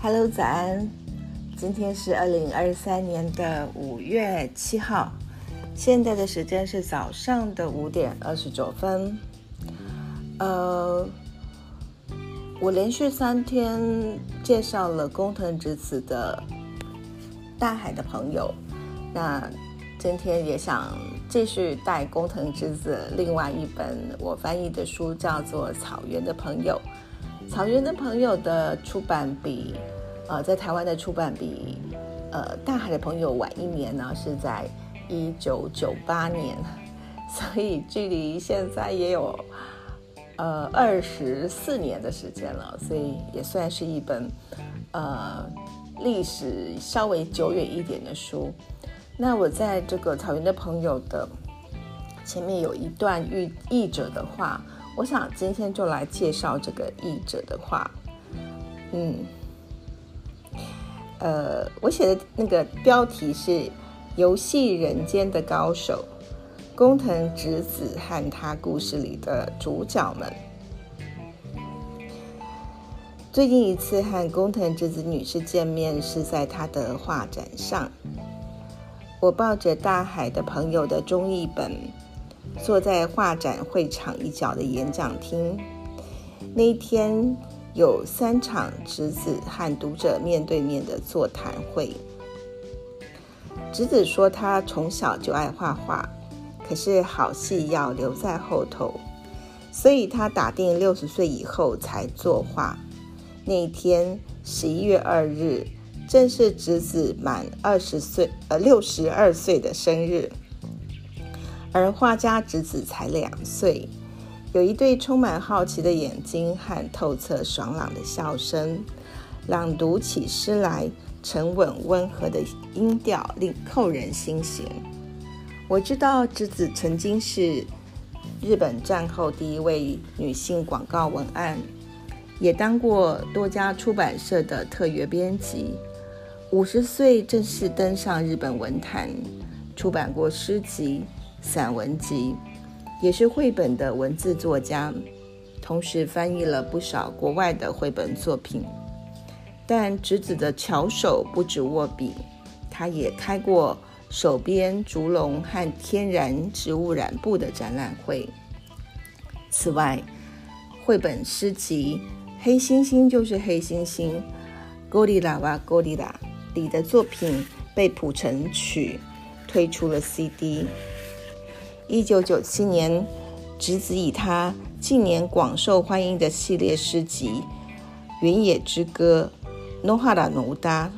Hello， 早安！今天是2023年5月7号，现在的时间是早上的5点29分。我连续3天介绍了工藤直子的《大海的朋友》，那今天也想继续带工藤直子另外一本我翻译的书，叫做《草原的朋友》。《草原的朋友》的出版比在台湾的出版比《大海的朋友》晚1年呢，是在1998年，所以距离现在也有24年的时间了，所以也算是一本历史稍微久远一点的书。那我在这个《草原的朋友》的前面有一段译者的话，我想今天就来介绍这个译者的话。我写的那个标题是游戏人间的高手，工藤直子和他故事里的主角们。最近一次和工藤直子女士见面是在她的画展上，我抱着《大海的朋友》的中译本，坐在画展会场一角的演讲厅。那一天有3场直子和读者面对面的座谈会。直子说她从小就爱画画，可是好戏要留在后头，所以他打定60岁以后才作画。那一天11月2日正是直子满62岁的生日，而画家直子才2岁，有一对充满好奇的眼睛和透彻爽朗的笑声，朗读起诗来沉稳温和的音调令扣人心弦。我知道直子曾经是日本战后第一位女性广告文案，也当过多家出版社的特约编辑，50岁正式登上日本文坛，出版过诗集、散文集，也是绘本的文字作家，同时翻译了不少国外的绘本作品。但直子的巧手不止握笔，她也开过手编竹笼和天然植物染布的展览会。此外，绘本诗集《黑猩猩就是黑猩猩》Gorilla は Gorilla 里的作品被谱成曲，推出了 CD。1997年，直子以她近年广受欢迎的系列诗集《原野之歌》Nohara Noda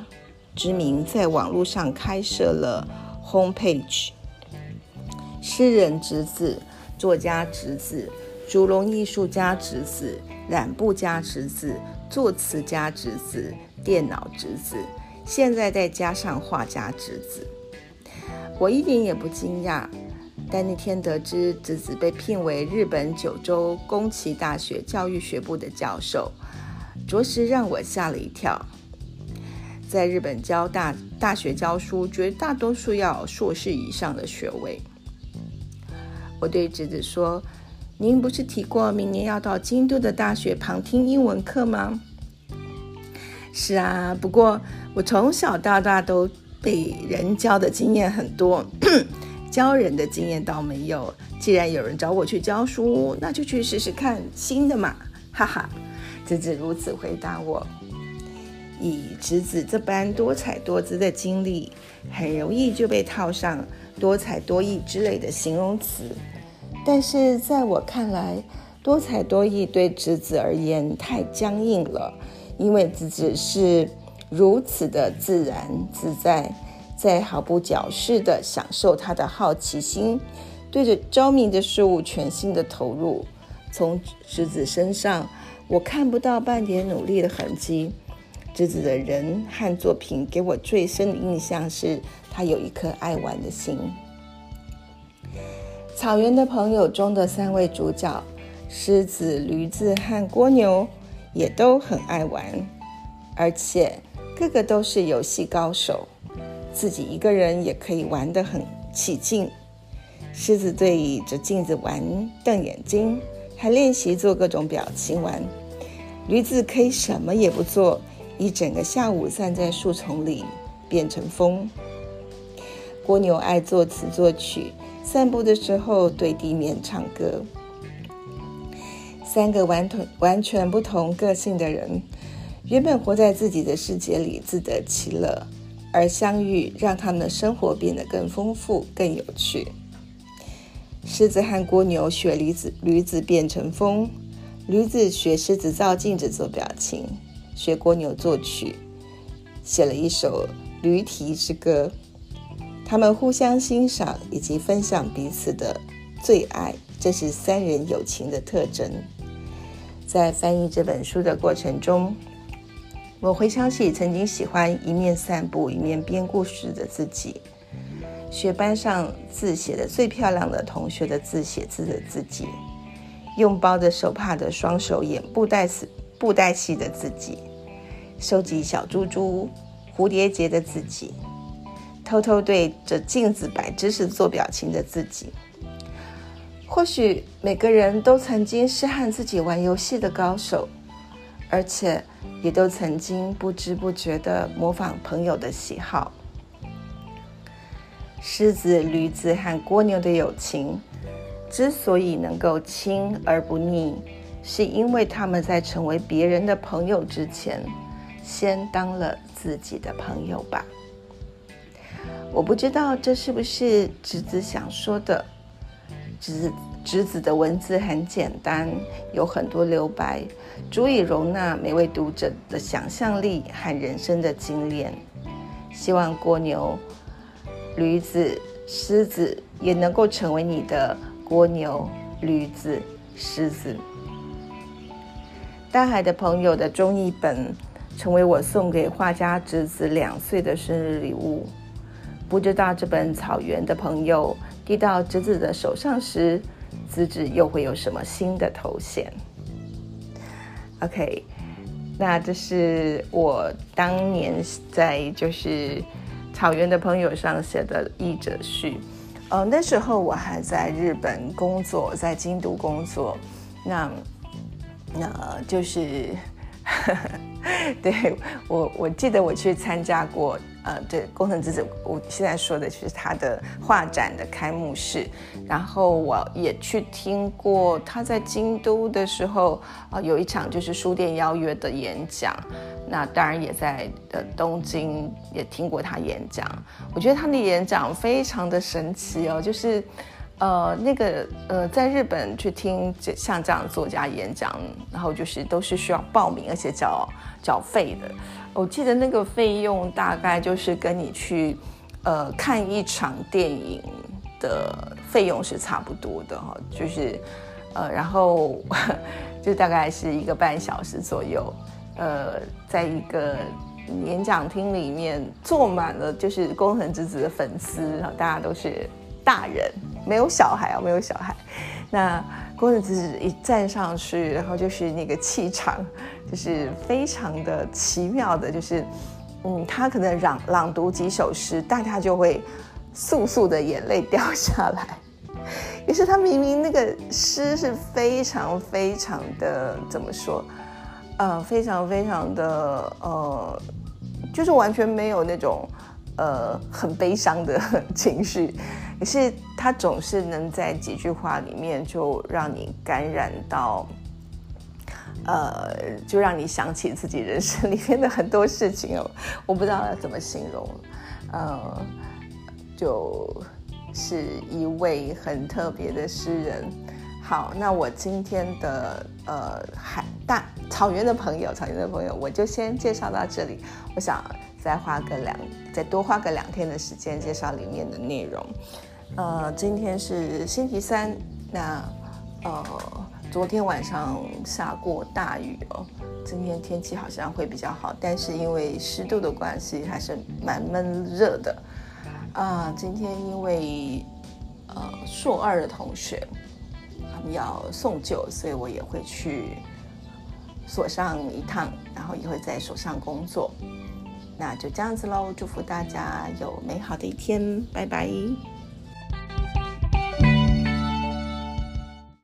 之名，在网络上开设了 homepage。 诗人直子、作家直子、竹笼艺术家直子、染布家直子、作词家直子、电脑直子，现在再加上画家直子。我一点也不惊讶，但那天得知直子被聘为日本9州宫崎大学教育学部的教授，着实让我吓了一跳。在日本教大学教书，绝大多数要硕士以上的学位。我对直子说：“您不是提过明年要到京都的大学旁听英文课吗？”“是啊，不过我从小到大都被人教的经验很多。”教人的经验倒没有，既然有人找我去教书，那就去试试看新的嘛，哈哈。直子如此回答我。以直子这般多彩多姿的经历，很容易就被套上多才多艺之类的形容词，但是在我看来，多才多艺对直子而言太僵硬了，因为直子是如此的自然自在，在毫不矫饰地享受他的好奇心，对着着迷的事物全心的投入。从直子身上，我看不到半点努力的痕迹。直子的人和作品给我最深的印象是，他有一颗爱玩的心。草原的朋友中的3位主角，狮子、驴子和蜗牛，也都很爱玩，而且个个都是游戏高手，自己一个人也可以玩得很起劲。狮子对着镜子玩瞪眼睛，还练习做各种表情玩。驴子可以什么也不做，一整个下午散在树丛里，变成风。蜗牛爱作词作曲，散步的时候对地面唱歌。三个完全不同个性的人，原本活在自己的世界里自得其乐，而相遇让他们的生活变得更丰富更有趣。狮子和蜗牛学驴子变成风，驴子学狮子照镜子做表情，学蜗牛作曲，写了一首驴蹄之歌。他们互相欣赏以及分享彼此的最爱，这是三人友情的特征。在翻译这本书的过程中，我回想起曾经喜欢一面散步一面编故事的自己，学班上字写的最漂亮的同学的字写字的自己，用包着手帕的双手演布袋戏的自己，收集小猪猪蝴蝶结的自己，偷偷对着镜子摆姿势做表情的自己。或许每个人都曾经是和自己玩游戏的高手，而且也都曾经不知不觉地模仿朋友的喜好。狮子、驴子和蜗牛的友情之所以能够亲而不腻，是因为他们在成为别人的朋友之前，先当了自己的朋友吧。我不知道这是不是侄子想说的。侄子的文字很简单，有很多留白，足以容纳每位读者的想象力和人生的经验。希望蜗牛、驴子、狮子也能够成为你的蜗牛、驴子、狮子。大海的朋友的中译本成为我送给画家侄子2岁的生日礼物。不知道这本草原的朋友递到侄子的手上时，侄子又会有什么新的头衔。 OK， 那这是我当年在就是草原的朋友上写的译者序。那时候我还在日本工作，在京都工作，那就是对，我记得我去参加过对，工藤之子，我现在说的就是他的画展的开幕式，然后我也去听过他在京都的时候有一场就是书店邀约的演讲，那当然也在东京也听过他演讲。我觉得他的演讲非常的神奇哦，就是在日本去听像这样作家演讲，然后就是都是需要报名而且缴费的。我记得那个费用大概就是跟你去看一场电影的费用是差不多的哈，就是然后就大概是1个半小时左右，在一个演讲厅里面坐满了就是工藤之子的粉丝，然后大家都是大人，没有小孩没有小孩。那工藤之子一站上去，然后就是那个气场就是非常的奇妙的，就是他可能朗读几首诗，大家就会簌簌的眼泪掉下来。于是他明明那个诗是非常非常的怎么说非常非常的就是完全没有那种很悲伤的情绪，也是他总是能在几句话里面就让你感染到就让你想起自己人生里面的很多事情哦，我不知道要怎么形容。就是一位很特别的诗人。好，那我今天的草原的朋友我就先介绍到这里。我想再多花个2天的时间介绍里面的内容。今天是星期三，那昨天晚上下过大雨哦，今天天气好像会比较好，但是因为湿度的关系还是蛮闷热的。今天因为硕2的同学他们要送旧，所以我也会去所上一趟，然后也会在所上工作。那就这样子咯，祝福大家有美好的一天，拜拜。